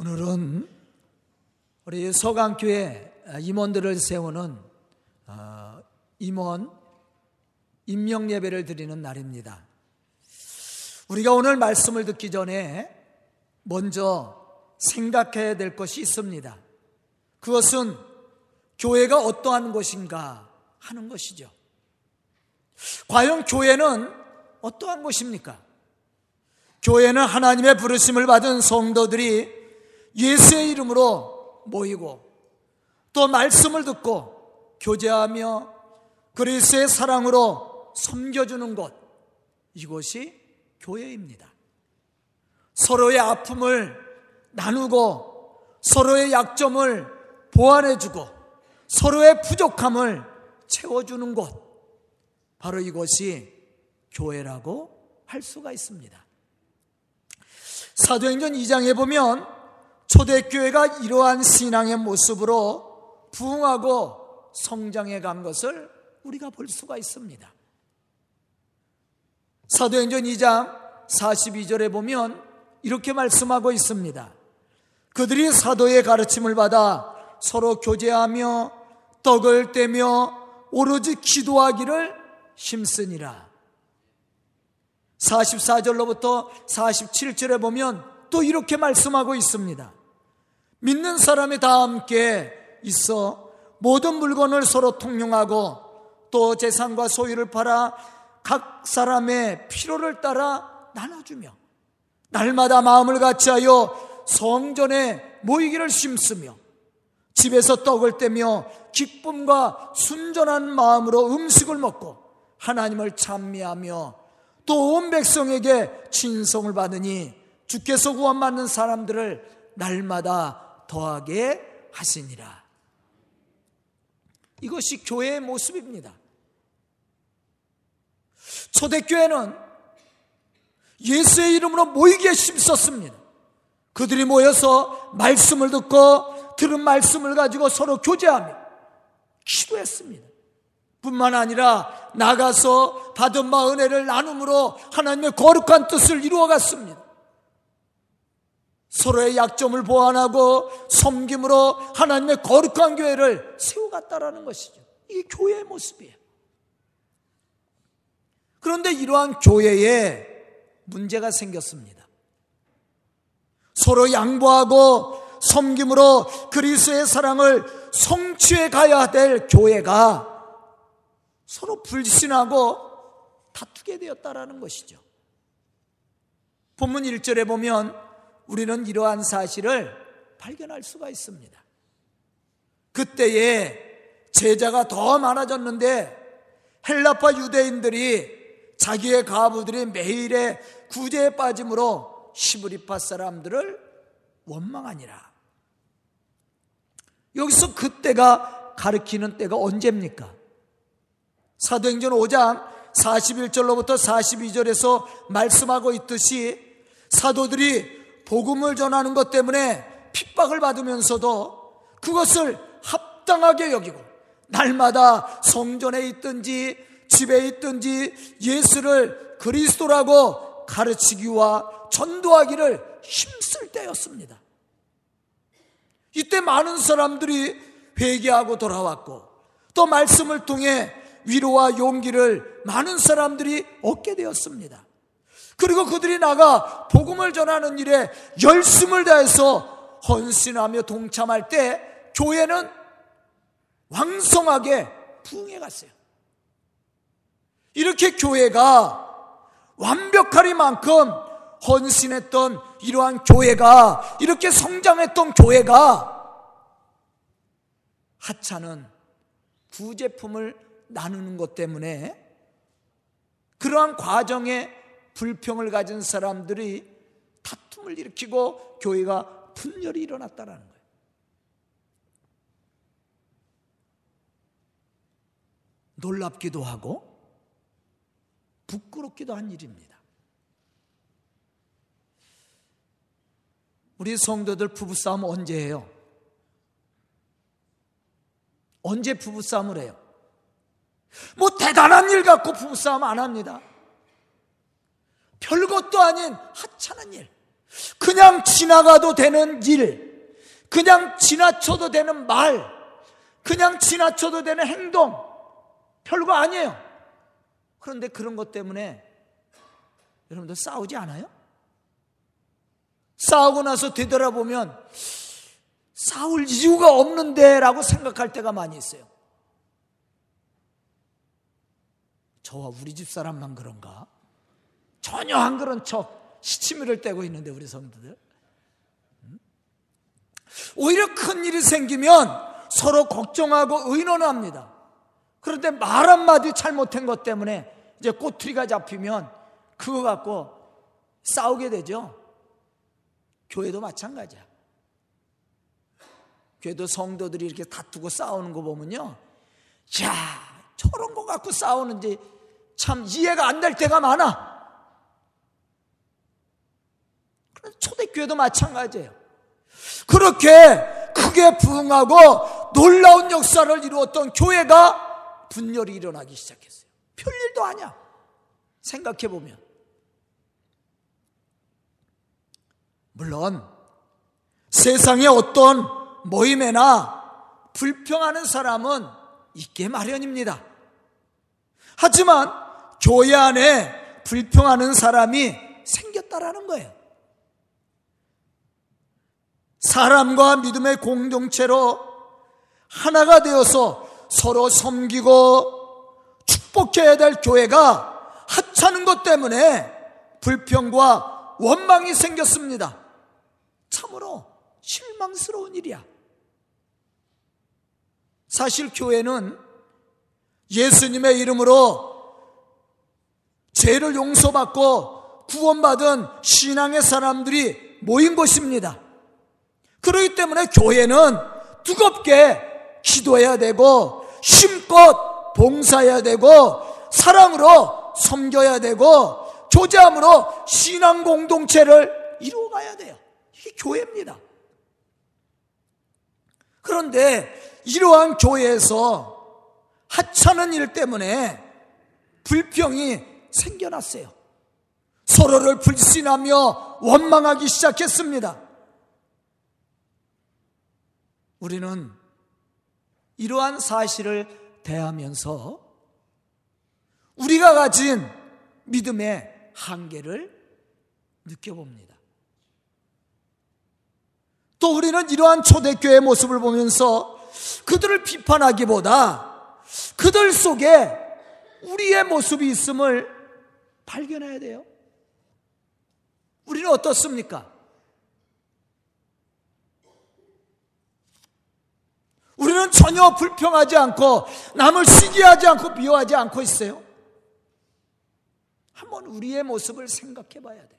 오늘은 우리 서강교회 임원들을 세우는 임원 임명 예배를 드리는 날입니다. 우리가 오늘 말씀을 듣기 전에 먼저 생각해야 될 것이 있습니다. 그것은 교회가 어떠한 곳인가 하는 것이죠. 과연 교회는 어떠한 곳입니까? 교회는 하나님의 부르심을 받은 성도들이 예수의 이름으로 모이고 또 말씀을 듣고 교제하며 그리스도의 사랑으로 섬겨주는 곳, 이곳이 교회입니다. 서로의 아픔을 나누고 서로의 약점을 보완해주고 서로의 부족함을 채워주는 곳, 바로 이것이 교회라고 할 수가 있습니다. 사도행전 2장에 보면 초대교회가 이러한 신앙의 모습으로 부흥하고 성장해 간 것을 우리가 볼 수가 있습니다. 사도행전 2장 42절에 보면 이렇게 말씀하고 있습니다. 그들이 사도의 가르침을 받아 서로 교제하며 떡을 떼며 오로지 기도하기를 힘쓰니라. 44절로부터 47절에 보면 또 이렇게 말씀하고 있습니다. 믿는 사람이 다 함께 있어 모든 물건을 서로 통용하고 또 재산과 소유를 팔아 각 사람의 필요를 따라 나눠주며 날마다 마음을 같이하여 성전에 모이기를 힘쓰며 집에서 떡을 떼며 기쁨과 순전한 마음으로 음식을 먹고 하나님을 찬미하며 또 온 백성에게 친송을 받으니 주께서 구원받는 사람들을 날마다 더하게 하시니라. 이것이 교회의 모습입니다. 초대교회는 예수의 이름으로 모이기에 힘썼습니다. 그들이 모여서 말씀을 듣고 들은 말씀을 가지고 서로 교제하며 기도했습니다. 뿐만 아니라 나가서 받은 바 은혜를 나눔으로 하나님의 거룩한 뜻을 이루어갔습니다. 서로의 약점을 보완하고 섬김으로 하나님의 거룩한 교회를 세워갔다라는 것이죠. 이게 교회의 모습이에요. 그런데 이러한 교회에 문제가 생겼습니다. 서로 양보하고 섬김으로 그리스도의 사랑을 성취해 가야 될 교회가 서로 불신하고 다투게 되었다라는 것이죠. 본문 1절에 보면 우리는 이러한 사실을 발견할 수가 있습니다. 그때에 제자가 더 많아졌는데 헬라파 유대인들이 자기의 가부들이 매일의 구제에 빠짐으로 시브리파 사람들을 원망하니라. 여기서 그때가 가리키는 때가 언제입니까? 사도행전 5장 41절로부터 42절에서 말씀하고 있듯이 사도들이 복음을 전하는 것 때문에 핍박을 받으면서도 그것을 합당하게 여기고 날마다 성전에 있든지 집에 있든지 예수를 그리스도라고 가르치기와 전도하기를 힘쓸 때였습니다. 이때 많은 사람들이 회개하고 돌아왔고 또 말씀을 통해 위로와 용기를 많은 사람들이 얻게 되었습니다. 그리고 그들이 나가 복음을 전하는 일에 열심을 다해서 헌신하며 동참할 때 교회는 왕성하게 부흥해 갔어요. 이렇게 교회가 완벽하리만큼 헌신했던 이러한 교회가, 이렇게 성장했던 교회가 하찮은 구제품을 나누는 것 때문에 그러한 과정에 불평을 가진 사람들이 다툼을 일으키고 교회가 분열이 일어났다라는 거예요. 놀랍기도 하고 부끄럽기도 한 일입니다. 우리 성도들 부부싸움 언제 해요? 언제 부부싸움을 해요? 뭐 대단한 일 갖고 부부싸움 안 합니다. 별것도 아닌 하찮은 일, 그 그냥 지나가도 되는 일, 그냥 지나쳐도 되는 말, 그냥 지나쳐도 되는 행동, 별거 아니에요. 그런데 그런 것 때문에 여러분들 싸우지 않아요? 싸우고 나서 되돌아보면 싸울 이유가 없는데 라고 생각할 때가 많이 있어요. 저와 우리 집사람만 그런가? 전혀 안 그런 척 시치미를 떼고 있는데 우리 성도들. 오히려 큰일이 생기면 서로 걱정하고 의논합니다. 그런데 말 한마디 잘못한 것 때문에 이제 꼬투리가 잡히면 그거 갖고 싸우게 되죠. 교회도 마찬가지야. 교회도 성도들이 이렇게 다투고 싸우는 거 보면요, 야, 저런 거 갖고 싸우는지 참 이해가 안 될 때가 많아. 초대교회도 마찬가지예요. 그렇게 크게 부흥하고 놀라운 역사를 이루었던 교회가 분열이 일어나기 시작했어요. 별일도 아니야, 생각해보면. 물론 세상의 어떤 모임에나 불평하는 사람은 있게 마련입니다. 하지만 교회 안에 불평하는 사람이 생겼다라는 거예요. 사람과 믿음의 공동체로 하나가 되어서 서로 섬기고 축복해야 될 교회가 하찮은 것 때문에 불평과 원망이 생겼습니다. 참으로 실망스러운 일이야. 사실 교회는 예수님의 이름으로 죄를 용서받고 구원받은 신앙의 사람들이 모인 곳입니다. 그렇기 때문에 교회는 두껍게 기도해야 되고 힘껏 봉사해야 되고 사랑으로 섬겨야 되고 교제함으로 신앙 공동체를 이루어가야 돼요. 이게 교회입니다. 그런데 이러한 교회에서 하찮은 일 때문에 불평이 생겨났어요. 서로를 불신하며 원망하기 시작했습니다. 우리는 이러한 사실을 대하면서 우리가 가진 믿음의 한계를 느껴봅니다. 또 우리는 이러한 초대교회의 모습을 보면서 그들을 비판하기보다 그들 속에 우리의 모습이 있음을 발견해야 돼요. 우리는 어떻습니까? 우리는 전혀 불평하지 않고 남을 시기하지 않고 미워하지 않고 있어요. 한번 우리의 모습을 생각해 봐야 돼요.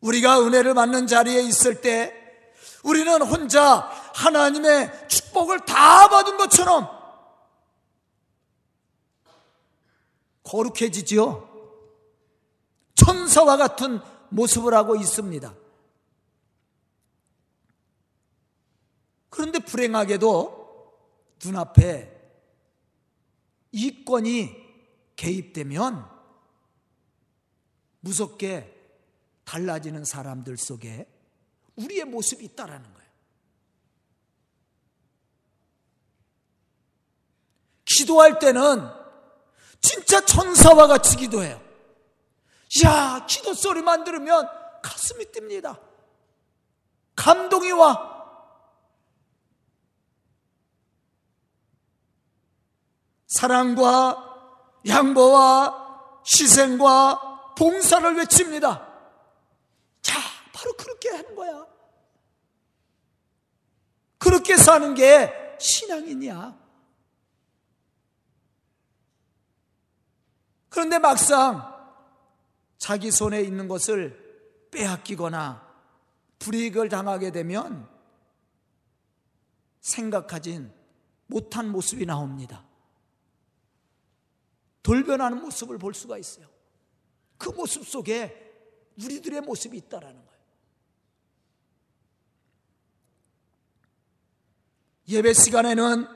우리가 은혜를 받는 자리에 있을 때 우리는 혼자 하나님의 축복을 다 받은 것처럼 거룩해지지요. 천사와 같은 모습을 하고 있습니다. 그런데 불행하게도 눈앞에 이권이 개입되면 무섭게 달라지는 사람들 속에 우리의 모습이 있다라는 거예요. 기도할 때는 진짜 천사와 같이 기도해요. 이야, 기도 소리만 들으면 가슴이 뜁니다. 감동이 와. 사랑과 양보와 희생과 봉사를 외칩니다. 자, 바로 그렇게 하는 거야. 그렇게 사는 게 신앙이냐? 그런데 막상 자기 손에 있는 것을 빼앗기거나 불이익을 당하게 되면 생각하진 못한 모습이 나옵니다. 돌변하는 모습을 볼 수가 있어요. 그 모습 속에 우리들의 모습이 있다라는 거예요. 예배 시간에는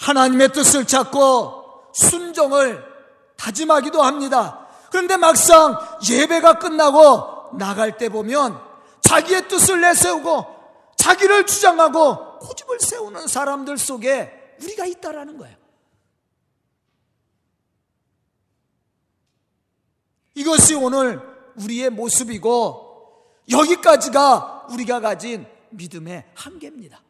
하나님의 뜻을 찾고 순종을 다짐하기도 합니다. 그런데 막상 예배가 끝나고 나갈 때 보면 자기의 뜻을 내세우고 자기를 주장하고 고집을 세우는 사람들 속에 우리가 있다라는 거예요. 이것이 오늘 우리의 모습이고 여기까지가 우리가 가진 믿음의 한계입니다.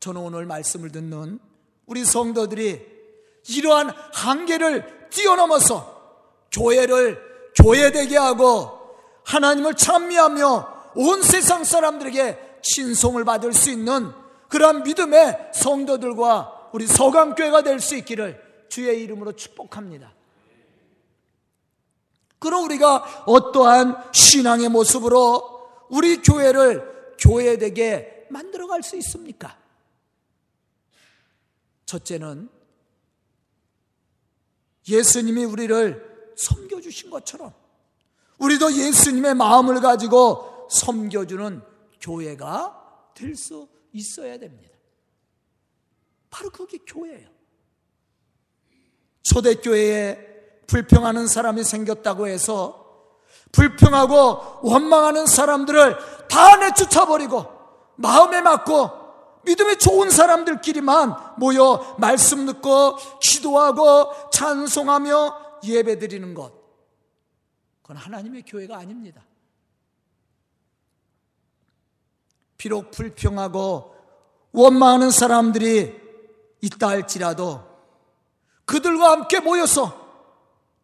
저는 오늘 말씀을 듣는 우리 성도들이 이러한 한계를 뛰어넘어서 교회를 교회되게 하고 하나님을 찬미하며 온 세상 사람들에게 친송을 받을 수 있는 그러한 믿음의 성도들과 우리 서강교회가 될 수 있기를 주의 이름으로 축복합니다. 그럼 우리가 어떠한 신앙의 모습으로 우리 교회를 교회되게 만들어갈 수 있습니까? 첫째는 예수님이 우리를 섬겨주신 것처럼 우리도 예수님의 마음을 가지고 섬겨주는 교회가 될 수 있어야 됩니다. 바로 그게 교회예요. 초대교회에 불평하는 사람이 생겼다고 해서 불평하고 원망하는 사람들을 다 내쫓아버리고 마음에 맞고 믿음이 좋은 사람들끼리만 모여 말씀 듣고 기도하고 찬송하며 예배드리는 것, 그건 하나님의 교회가 아닙니다. 비록 불평하고 원망하는 사람들이 있다 할지라도 그들과 함께 모여서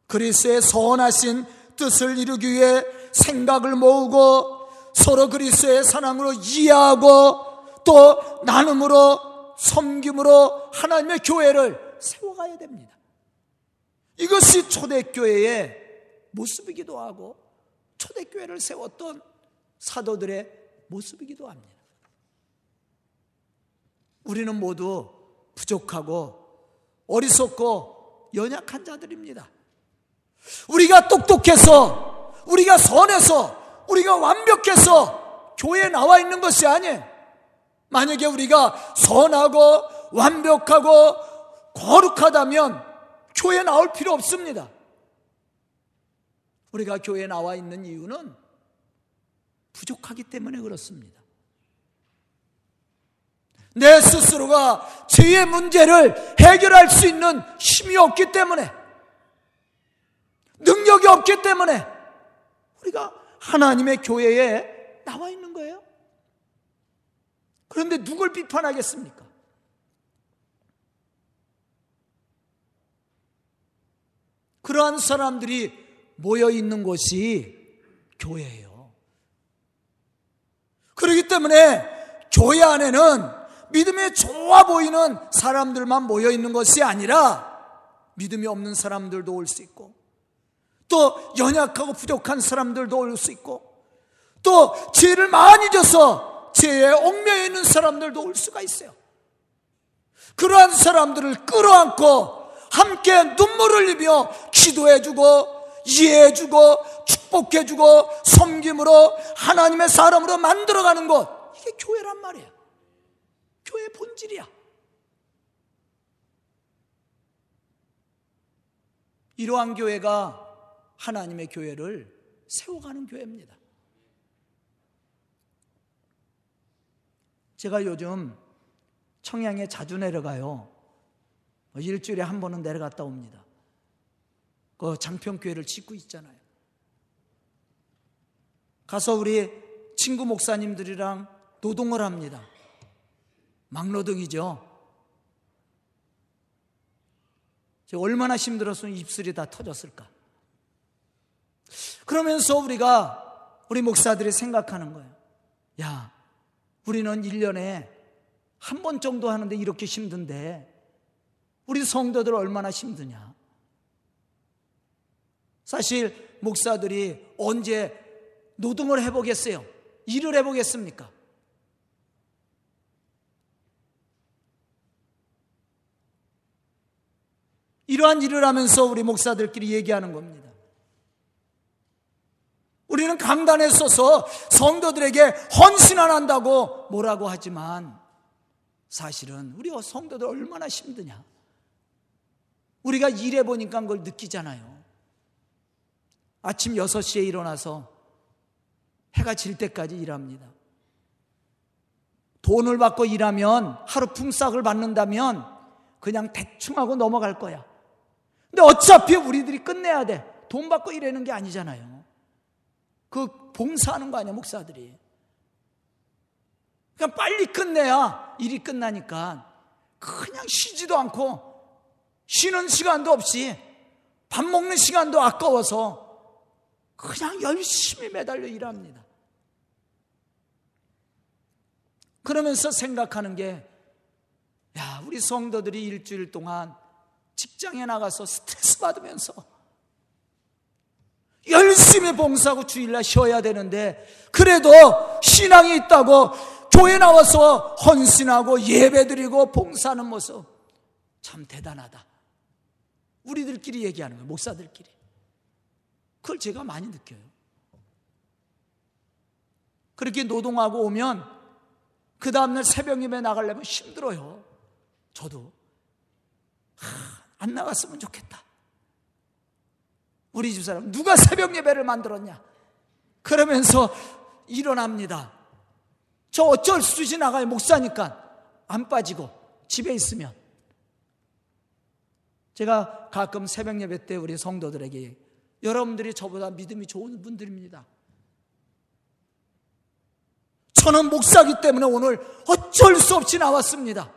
그리스도의 선하신 뜻을 이루기 위해 생각을 모으고 서로 그리스도의 사랑으로 이해하고 또 나눔으로 섬김으로 하나님의 교회를 세워가야 됩니다. 이것이 초대교회의 모습이기도 하고 초대교회를 세웠던 사도들의 모습이기도 합니다. 우리는 모두 부족하고 어리석고 연약한 자들입니다. 우리가 똑똑해서 우리가 선해서 우리가 완벽해서 교회에 나와 있는 것이 아니에요. 만약에 우리가 선하고 완벽하고 거룩하다면 교회에 나올 필요 없습니다. 우리가 교회에 나와 있는 이유는 부족하기 때문에 그렇습니다. 내 스스로가 죄의 문제를 해결할 수 있는 힘이 없기 때문에, 능력이 없기 때문에 우리가 하나님의 교회에 나와 있는 거예요. 그런데 누굴 비판하겠습니까? 그러한 사람들이 모여 있는 곳이 교회예요. 그렇기 때문에 교회 안에는 믿음이 좋아 보이는 사람들만 모여 있는 것이 아니라 믿음이 없는 사람들도 올 수 있고 또 연약하고 부족한 사람들도 올 수 있고 또 죄를 많이 져서 죄에 얽매여 있는 사람들도 올 수가 있어요. 그러한 사람들을 끌어안고 함께 눈물을 흘리며 기도해주고 이해해주고 축복해주고 섬김으로 하나님의 사람으로 만들어가는 것, 이게 교회란 말이에요. 교회의 본질이야. 이러한 교회가 하나님의 교회를 세워가는 교회입니다. 제가 요즘 청양에 자주 내려가요. 일주일에 한 번은 내려갔다 옵니다. 그 장평교회를 짓고 있잖아요. 가서 우리 친구 목사님들이랑 노동을 합니다. 막노동이죠. 제가 얼마나 힘들었으면 입술이 다 터졌을까. 그러면서 우리 목사들이 생각하는 거예요. 야, 우리는 1년에 한 번 정도 하는데 이렇게 힘든데 우리 성도들 얼마나 힘드냐. 사실 목사들이 언제 노동을 해보겠어요? 일을 해보겠습니까? 이러한 일을 하면서 우리 목사들끼리 얘기하는 겁니다. 우리는 강단에 서서 성도들에게 헌신 안 한다고 뭐라고 하지만 사실은 우리 성도들 얼마나 힘드냐. 우리가 일해보니까 그걸 느끼잖아요. 아침 6시에 일어나서 해가 질 때까지 일합니다. 돈을 받고 일하면, 하루 품삯을 받는다면 그냥 대충 하고 넘어갈 거야. 근데 어차피 우리들이 끝내야 돼. 돈 받고 일하는 게 아니잖아요. 그 봉사하는 거 아니야, 목사들이. 그냥 빨리 끝내야 일이 끝나니까 그냥 쉬지도 않고, 쉬는 시간도 없이, 밥 먹는 시간도 아까워서 그냥 열심히 매달려 일합니다. 그러면서 생각하는 게, 야, 우리 성도들이 일주일 동안 직장에 나가서 스트레스 받으면서 열심히 봉사하고 주일날 쉬어야 되는데, 그래도 신앙이 있다고 교회 나와서 헌신하고 예배드리고 봉사하는 모습 참 대단하다. 우리들끼리 얘기하는 거예요, 목사들끼리. 그걸 제가 많이 느껴요. 그렇게 노동하고 오면 그 다음날 새벽 예배 나가려면 힘들어요. 저도 안 나갔으면 좋겠다. 우리 집사람 누가 새벽 예배를 만들었냐 그러면서 일어납니다. 저 어쩔 수 없이 나가요. 목사니까 안 빠지고 집에 있으면. 제가 가끔 새벽 예배 때 우리 성도들에게, 여러분들이 저보다 믿음이 좋은 분들입니다. 저는 목사기 때문에 오늘 어쩔 수 없이 나왔습니다.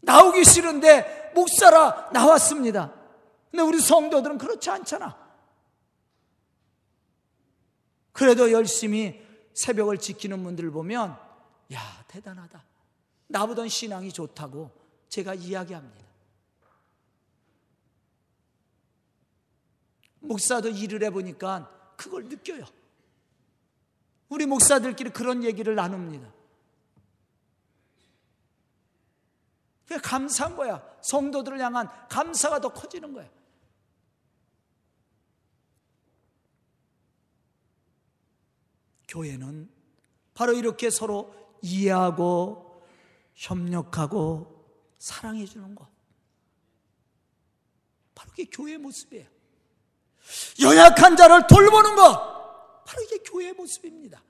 나오기 싫은데 목사라 나왔습니다. 근데 우리 성도들은 그렇지 않잖아. 그래도 열심히 새벽을 지키는 분들 보면, 야, 대단하다. 나보단 신앙이 좋다고 제가 이야기합니다. 목사도 일을 해보니까 그걸 느껴요. 우리 목사들끼리 그런 얘기를 나눕니다. 감사한 거야. 성도들을 향한 감사가 더 커지는 거야. 교회는 바로 이렇게 서로 이해하고 협력하고 사랑해 주는 것, 바로 이게 교회의 모습이에요. 연약한 자를 돌보는 것, 바로 이게 교회의 모습입니다.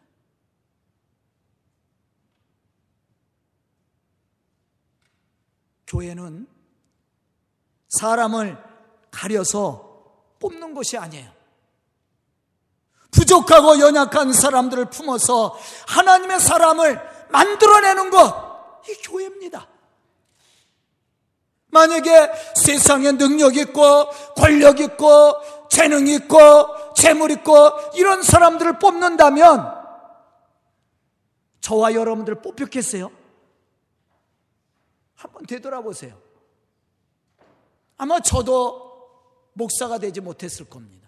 교회는 사람을 가려서 뽑는 것이 아니에요. 부족하고 연약한 사람들을 품어서 하나님의 사람을 만들어내는 것, 이 교회입니다. 만약에 세상에 능력 있고 권력 있고 재능 있고 재물 있고 이런 사람들을 뽑는다면 저와 여러분들 뽑혔겠어요? 한번 되돌아보세요. 아마 저도 목사가 되지 못했을 겁니다.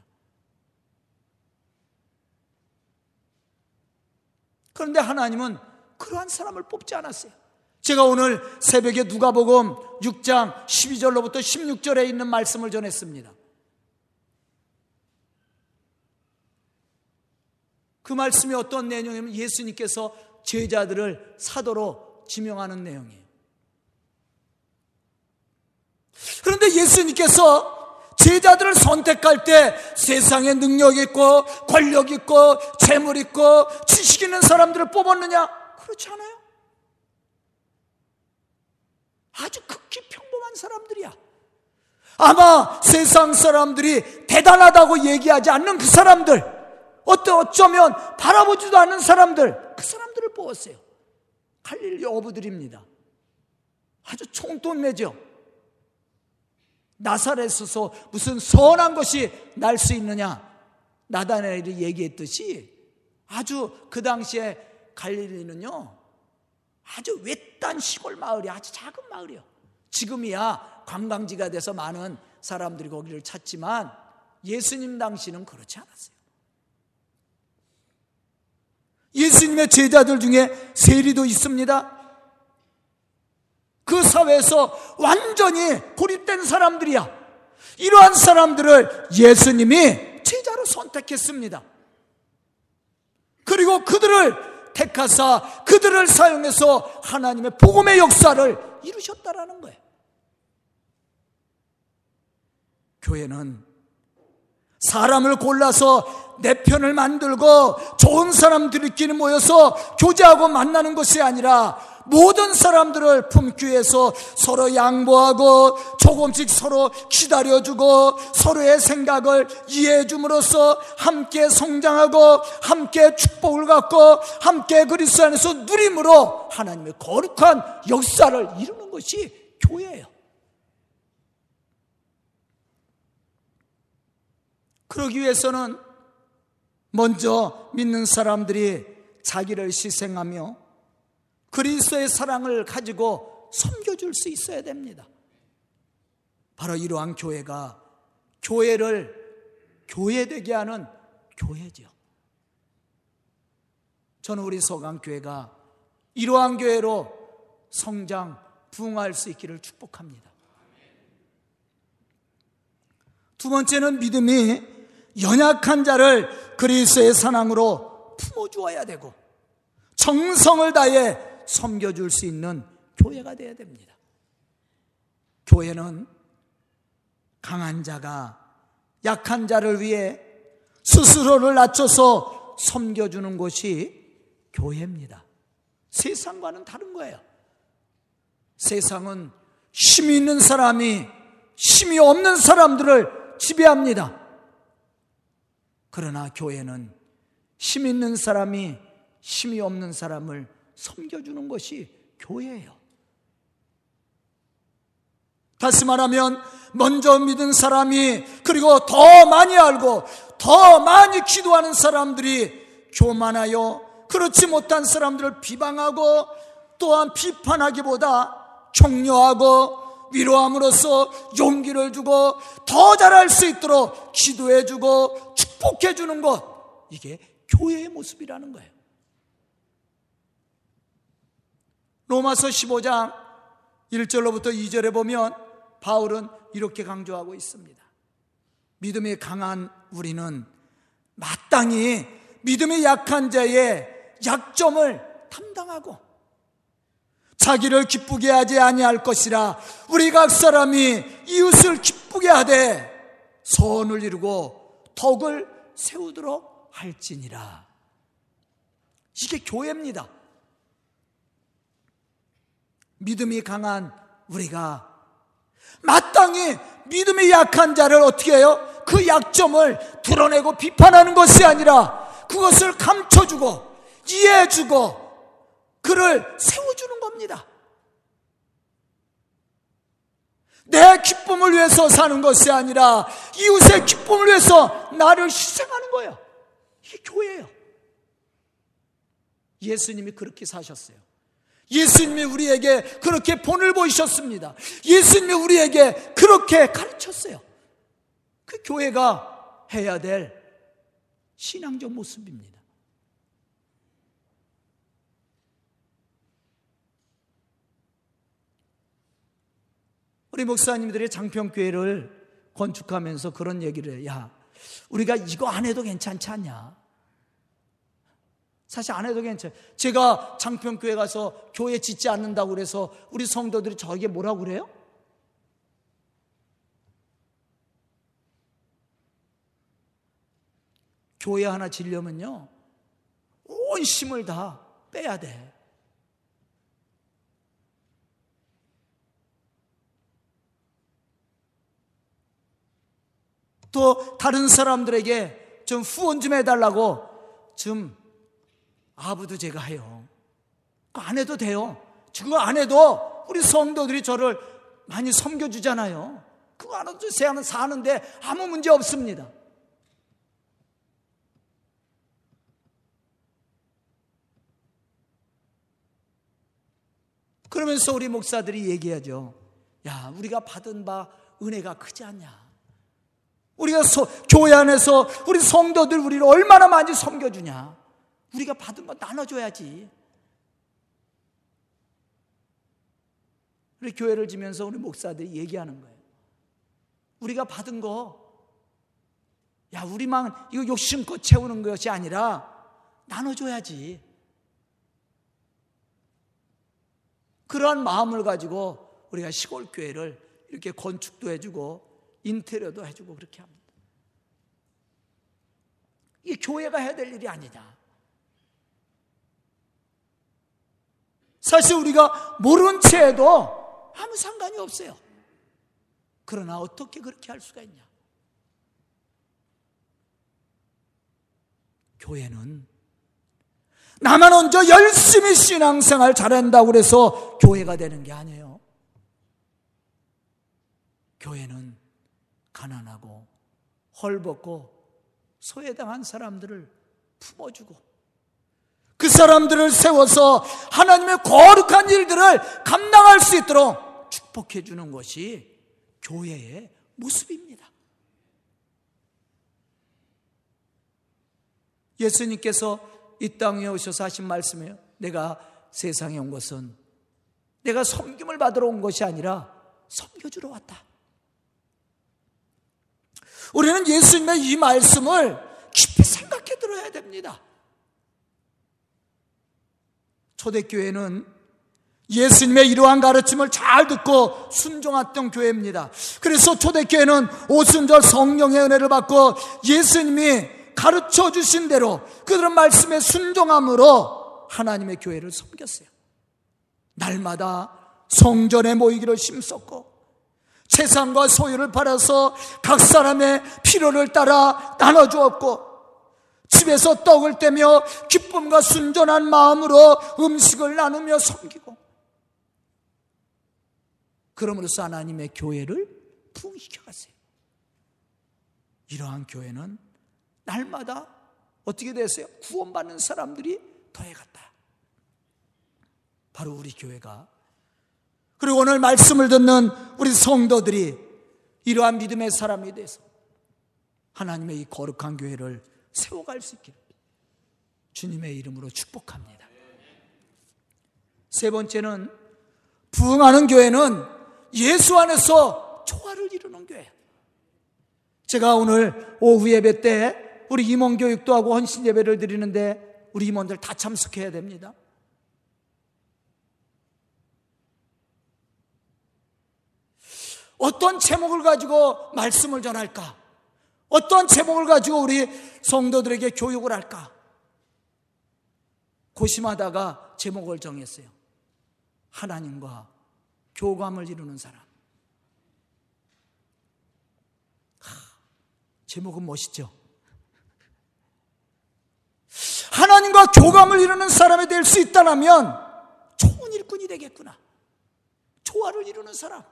그런데 하나님은 그러한 사람을 뽑지 않았어요. 제가 오늘 새벽에 누가복음 6장 12절로부터 16절에 있는 말씀을 전했습니다. 그 말씀이 어떤 내용이냐면, 예수님께서 제자들을 사도로 지명하는 내용이에요. 그런데 예수님께서 제자들을 선택할 때 세상에 능력 있고 권력 있고 재물 있고 지식 있는 사람들을 뽑았느냐? 그렇지 않아요. 아주 극히 평범한 사람들이야. 아마 세상 사람들이 대단하다고 얘기하지 않는 그 사람들, 어쩌면 바라보지도 않는 사람들, 그 사람들을 뽑았어요. 갈릴리 어부들입니다. 아주 총동매죠. 나사렛에서 무슨 선한 것이 날 수 있느냐, 나다나엘이 얘기했듯이 아주 그 당시에 갈릴리는요, 아주 외딴 시골 마을이야. 아주 작은 마을이요. 지금이야 관광지가 돼서 많은 사람들이 거기를 찾지만 예수님 당시는 그렇지 않았어요. 예수님의 제자들 중에 세리도 있습니다. 그 사회에서 완전히 고립된 사람들이야. 이러한 사람들을 예수님이 제자로 선택했습니다. 그리고 그들을 택하사 그들을 사용해서 하나님의 복음의 역사를 이루셨다라는 거예요. 교회는 사람을 골라서 내 편을 만들고 좋은 사람들끼리 모여서 교제하고 만나는 것이 아니라 모든 사람들을 품기 위해서 서로 양보하고 조금씩 서로 기다려주고 서로의 생각을 이해해줌으로써 함께 성장하고 함께 축복을 갖고 함께 그리스도 안에서 누림으로 하나님의 거룩한 역사를 이루는 것이 교회예요. 그러기 위해서는 먼저 믿는 사람들이 자기를 희생하며 그리스도의 사랑을 가지고 섬겨줄 수 있어야 됩니다. 바로 이러한 교회가 교회를 교회되게 하는 교회죠. 저는 우리 서강교회가 이러한 교회로 성장, 부흥할 수 있기를 축복합니다. 두 번째는 믿음이 연약한 자를 그리스도의 사랑으로 품어주어야 되고 정성을 다해 섬겨줄 수 있는 교회가 되어야 됩니다. 교회는 강한 자가 약한 자를 위해 스스로를 낮춰서 섬겨주는 것이 교회입니다. 세상과는 다른 거예요. 세상은 힘이 있는 사람이 힘이 없는 사람들을 지배합니다. 그러나 교회는 힘 있는 사람이 힘이 없는 사람을 섬겨주는 것이 교회예요. 다시 말하면 먼저 믿은 사람이 그리고 더 많이 알고 더 많이 기도하는 사람들이 교만하여 그렇지 못한 사람들을 비방하고 또한 비판하기보다 격려하고 위로함으로써 용기를 주고 더 잘할 수 있도록 기도해주고 축복해주는 것, 이게 교회의 모습이라는 거예요. 로마서 15장 1절로부터 2절에 보면 바울은 이렇게 강조하고 있습니다. 믿음이 강한 우리는 마땅히 믿음이 약한 자의 약점을 담당하고 자기를 기쁘게 하지 아니할 것이라. 우리 각 사람이 이웃을 기쁘게 하되 선을 이루고 덕을 세우도록 할지니라. 이게 교회입니다. 믿음이 강한 우리가 마땅히 믿음이 약한 자를 어떻게 해요? 그 약점을 드러내고 비판하는 것이 아니라 그것을 감춰주고 이해해주고 그를 세워주는 겁니다. 내 기쁨을 위해서 사는 것이 아니라 이웃의 기쁨을 위해서 나를 희생하는 거예요. 이게 교회예요. 예수님이 그렇게 사셨어요. 예수님이 우리에게 그렇게 본을 보이셨습니다. 예수님이 우리에게 그렇게 가르쳤어요. 그 교회가 해야 될 신앙적 모습입니다. 우리 목사님들이 장평교회를 건축하면서 그런 얘기를 해요. 야, 우리가 이거 안 해도 괜찮지 않냐? 사실 안 해도 괜찮아요. 제가 장평교회 가서 교회 짓지 않는다고 그래서 우리 성도들이 저에게 뭐라고 그래요? 교회 하나 지려면요, 온 힘을 다 빼야 돼. 또 다른 사람들에게 좀 후원 좀 해달라고 좀 아부도 제가 해요. 그거 안 해도 돼요. 그거 안 해도 우리 성도들이 저를 많이 섬겨주잖아요. 그거 안 해도 사는데 아무 문제 없습니다. 그러면서 우리 목사들이 얘기하죠. 야, 우리가 받은 바 은혜가 크지 않냐? 우리가 교회 안에서 우리 성도들 우리를 얼마나 많이 섬겨주냐? 우리가 받은 거 나눠줘야지. 우리 교회를 지면서 우리 목사들이 얘기하는 거예요. 우리가 받은 거, 야, 우리만 이거 욕심껏 채우는 것이 아니라 나눠줘야지. 그러한 마음을 가지고 우리가 시골 교회를 이렇게 건축도 해주고 인테리어도 해주고 그렇게 합니다. 이게 교회가 해야 될 일이 아니다. 사실 우리가 모른 채 해도 아무 상관이 없어요. 그러나 어떻게 그렇게 할 수가 있냐? 교회는 나만 혼자 열심히 신앙생활 잘한다고 그래서 교회가 되는 게 아니에요. 교회는 가난하고 헐벗고 소외당한 사람들을 품어주고 그 사람들을 세워서 하나님의 거룩한 일들을 감당할 수 있도록 축복해 주는 것이 교회의 모습입니다. 예수님께서 이 땅에 오셔서 하신 말씀이에요. 내가 세상에 온 것은 내가 섬김을 받으러 온 것이 아니라 섬겨주러 왔다. 우리는 예수님의 이 말씀을 깊이 생각해 들어야 됩니다. 초대교회는 예수님의 이러한 가르침을 잘 듣고 순종했던 교회입니다. 그래서 초대교회는 오순절 성령의 은혜를 받고 예수님이 가르쳐 주신 대로 그들은 말씀에 순종함으로 하나님의 교회를 섬겼어요. 날마다 성전에 모이기를 힘썼고 재산과 소유를 팔아서 각 사람의 필요를 따라 나눠주었고 집에서 떡을 떼며 기쁨과 순전한 마음으로 음식을 나누며 섬기고 그러므로써 하나님의 교회를 부흥시켜갔어요. 이러한 교회는 날마다 어떻게 됐어요? 구원받는 사람들이 더해갔다. 바로 우리 교회가, 그리고 오늘 말씀을 듣는 우리 성도들이 이러한 믿음의 사람이 돼서 하나님의 이 거룩한 교회를 세워갈 수 있기를 주님의 이름으로 축복합니다. 세 번째는 부흥하는 교회는 예수 안에서 조화를 이루는 교회. 제가 오늘 오후 예배 때 우리 임원 교육도 하고 헌신 예배를 드리는데 우리 임원들 다 참석해야 됩니다. 어떤 제목을 가지고 말씀을 전할까? 어떤 제목을 가지고 우리 성도들에게 교육을 할까? 고심하다가 제목을 정했어요. 하나님과 교감을 이루는 사람. 제목은 멋있죠? 하나님과 교감을 이루는 사람이 될 수 있다면 좋은 일꾼이 되겠구나. 조화를 이루는 사람.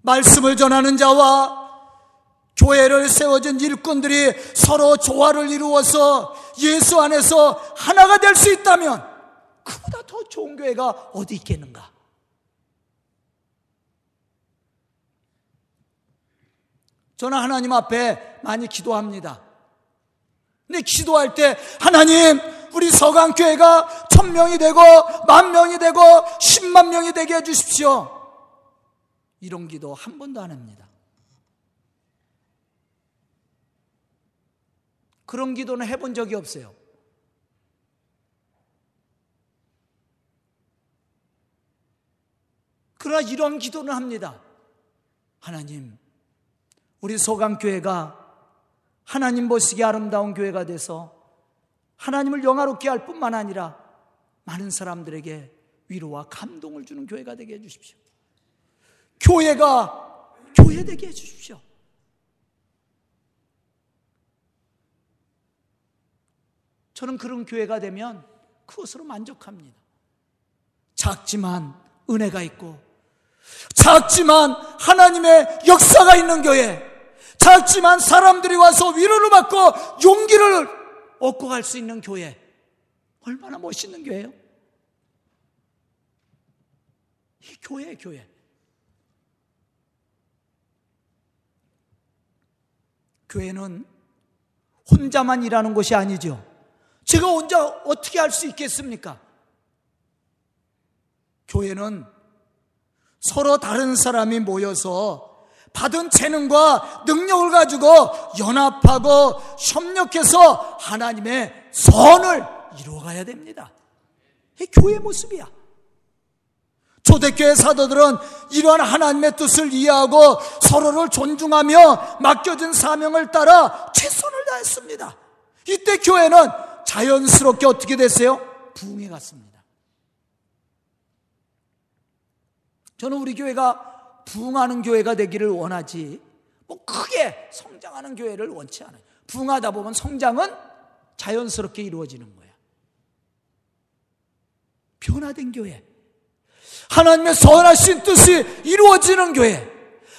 말씀을 전하는 자와 교회를 세워준 일꾼들이 서로 조화를 이루어서 예수 안에서 하나가 될 수 있다면 그보다 더 좋은 교회가 어디 있겠는가? 저는 하나님 앞에 많이 기도합니다. 근데 기도할 때 하나님, 우리 서강교회가 1000명이 되고 10,000명이 되고 100,000명이 되게 해주십시오. 이런 기도 한 번도 안 합니다. 그런 기도는 해본 적이 없어요. 그러나 이런 기도는 합니다. 하나님, 우리 서강교회가 하나님 보시기에 아름다운 교회가 돼서 하나님을 영화롭게 할 뿐만 아니라 많은 사람들에게 위로와 감동을 주는 교회가 되게 해주십시오. 교회가 교회되게 해주십시오. 저는 그런 교회가 되면 그것으로 만족합니다. 작지만 은혜가 있고, 작지만 하나님의 역사가 있는 교회, 작지만 사람들이 와서 위로를 받고 용기를 얻고 갈 수 있는 교회. 얼마나 멋있는 교회예요? 이 교회예요, 교회. 교회는 혼자만 일하는 것이 아니죠. 제가 혼자 어떻게 할 수 있겠습니까? 교회는 서로 다른 사람이 모여서 받은 재능과 능력을 가지고 연합하고 협력해서 하나님의 선을 이루어가야 됩니다. 이게 교회 모습이야. 초대교회 사도들은 이러한 하나님의 뜻을 이해하고 서로를 존중하며 맡겨진 사명을 따라 최선을 다했습니다. 이때 교회는 자연스럽게 어떻게 됐어요? 부흥해 갔습니다. 저는 우리 교회가 부흥하는 교회가 되기를 원하지 뭐 크게 성장하는 교회를 원치 않아요. 부흥하다 보면 성장은 자연스럽게 이루어지는 거예요. 변화된 교회, 하나님의 선하신 뜻이 이루어지는 교회,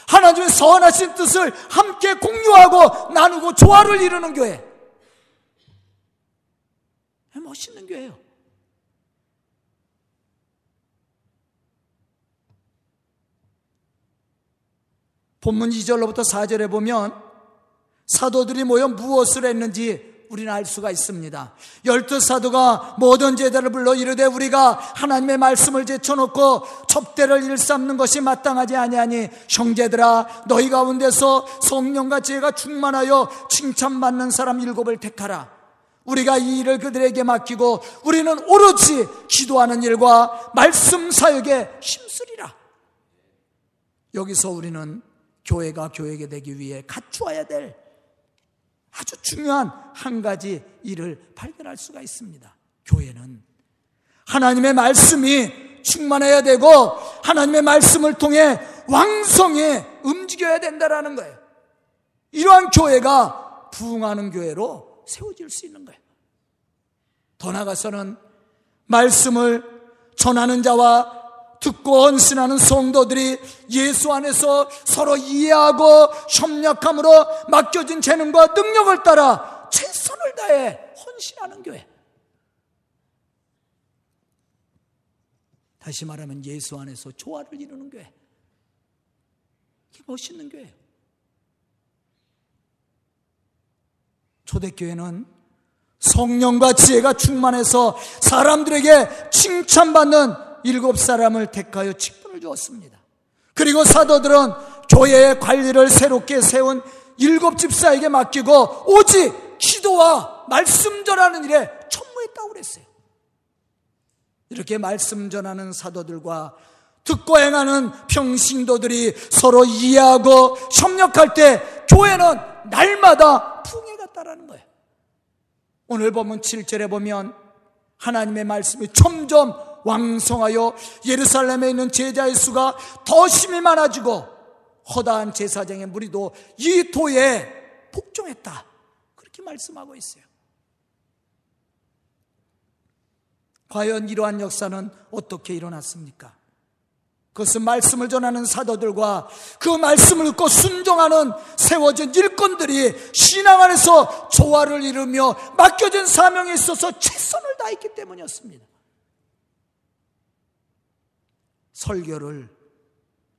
하나님의 선하신 뜻을 함께 공유하고 나누고 조화를 이루는 교회, 멋있는 교회예요. 본문 2절로부터 4절에 보면 사도들이 모여 무엇을 했는지 우리는 알 수가 있습니다. 12사도가 모든 제자를 불러 이르되 우리가 하나님의 말씀을 제쳐놓고 접대를 일삼는 것이 마땅하지 아니하니 형제들아 너희 가운데서 성령과 지혜가 충만하여 칭찬받는 사람 7을 택하라. 우리가 이 일을 그들에게 맡기고 우리는 오로지 기도하는 일과 말씀 사역에 힘쓰리라. 여기서 우리는 교회가 교회가 되기 위해 갖추어야 될 아주 중요한 한 가지 일을 발견할 수가 있습니다. 교회는 하나님의 말씀이 충만해야 되고 하나님의 말씀을 통해 왕성히 움직여야 된다라는 거예요. 이러한 교회가 부흥하는 교회로 세워질 수 있는 거예요. 더 나아가서는 말씀을 전하는 자와 듣고 헌신하는 성도들이 예수 안에서 서로 이해하고 협력함으로 맡겨진 재능과 능력을 따라 최선을 다해 헌신하는 교회. 다시 말하면 예수 안에서 조화를 이루는 교회. 이게 멋있는 교회예요. 초대교회는 성령과 지혜가 충만해서 사람들에게 칭찬받는 7사람을 택하여 직분을 주었습니다. 그리고 사도들은 교회의 관리를 새롭게 세운 7 집사에게 맡기고 오직 기도와 말씀 전하는 일에 천무했다고 그랬어요. 이렇게 말씀 전하는 사도들과 듣고 행하는 평신도들이 서로 이해하고 협력할 때 교회는 날마다 풍해 갔다라는 거예요. 오늘 보면 7절에 보면 하나님의 말씀이 점점 왕성하여 예루살렘에 있는 제자의 수가 더 심히 많아지고 허다한 제사장의 무리도 이 도에 복종했다. 그렇게 말씀하고 있어요. 과연 이러한 역사는 어떻게 일어났습니까? 그것은 말씀을 전하는 사도들과 그 말씀을 듣고 순종하는 세워진 일꾼들이 신앙 안에서 조화를 이루며 맡겨진 사명에 있어서 최선을 다했기 때문이었습니다. 설교를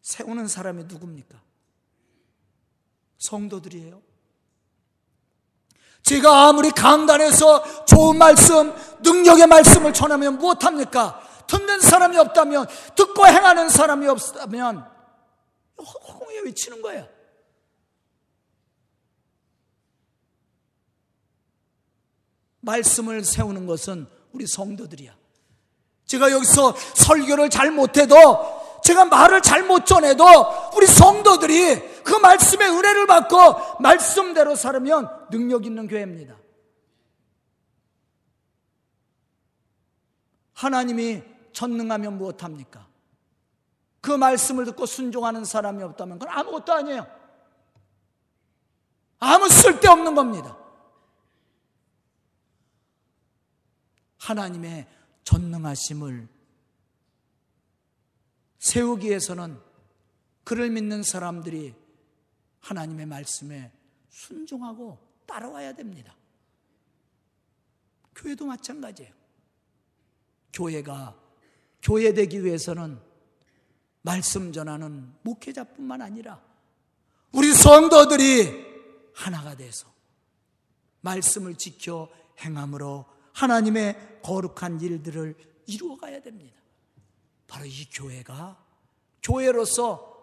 세우는 사람이 누굽니까? 성도들이에요. 제가 아무리 강단에서 좋은 말씀, 능력의 말씀을 전하면 무엇합니까? 듣는 사람이 없다면, 듣고 행하는 사람이 없다면 허공에 외치는 거예요. 말씀을 세우는 것은 우리 성도들이야. 제가 여기서 설교를 잘 못해도, 제가 말을 잘 못 전해도 우리 성도들이 그 말씀의 은혜를 받고 말씀대로 살면 능력 있는 교회입니다. 하나님이 전능하면 무엇합니까? 그 말씀을 듣고 순종하는 사람이 없다면 그건 아무것도 아니에요. 아무 쓸데없는 겁니다. 하나님의 전능하심을 세우기 위해서는 그를 믿는 사람들이 하나님의 말씀에 순종하고 따라와야 됩니다. 교회도 마찬가지예요. 교회가 교회되기 위해서는 말씀 전하는 목회자뿐만 아니라 우리 성도들이 하나가 돼서 말씀을 지켜 행함으로 하나님의 거룩한 일들을 이루어가야 됩니다. 바로 이 교회가 교회로서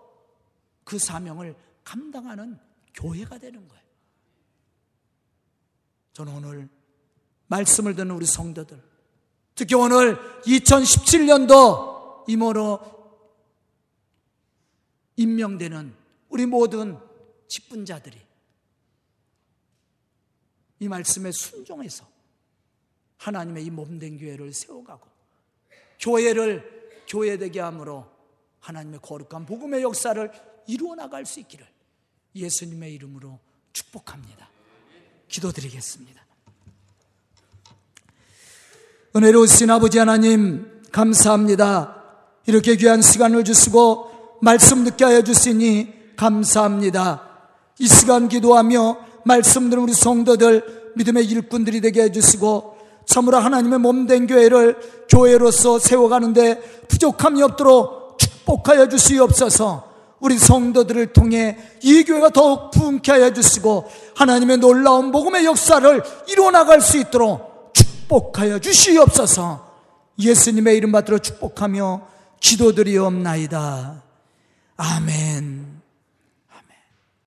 그 사명을 감당하는 교회가 되는 거예요. 저는 오늘 말씀을 듣는 우리 성도들, 특히 오늘 2017년도 임원으로 임명되는 우리 모든 직분자들이 이 말씀에 순종해서 하나님의 이 몸된 교회를 세워가고 교회를 교회되게 함으로 하나님의 거룩한 복음의 역사를 이루어 나갈 수 있기를 예수님의 이름으로 축복합니다. 기도드리겠습니다. 은혜로우신 아버지 하나님 감사합니다. 이렇게 귀한 시간을 주시고 말씀 듣게 하여 주시니 감사합니다. 이 시간 기도하며 말씀 들은 우리 성도들 믿음의 일꾼들이 되게 해주시고 참으로 하나님의 몸된 교회를 교회로서 세워가는데 부족함이 없도록 축복하여 주시옵소서. 우리 성도들을 통해 이 교회가 더욱 부흥케 하여 주시고 하나님의 놀라운 복음의 역사를 이루어 나갈 수 있도록 축복하여 주시옵소서. 예수님의 이름 받들어 축복하며 기도드리옵나이다. 아멘.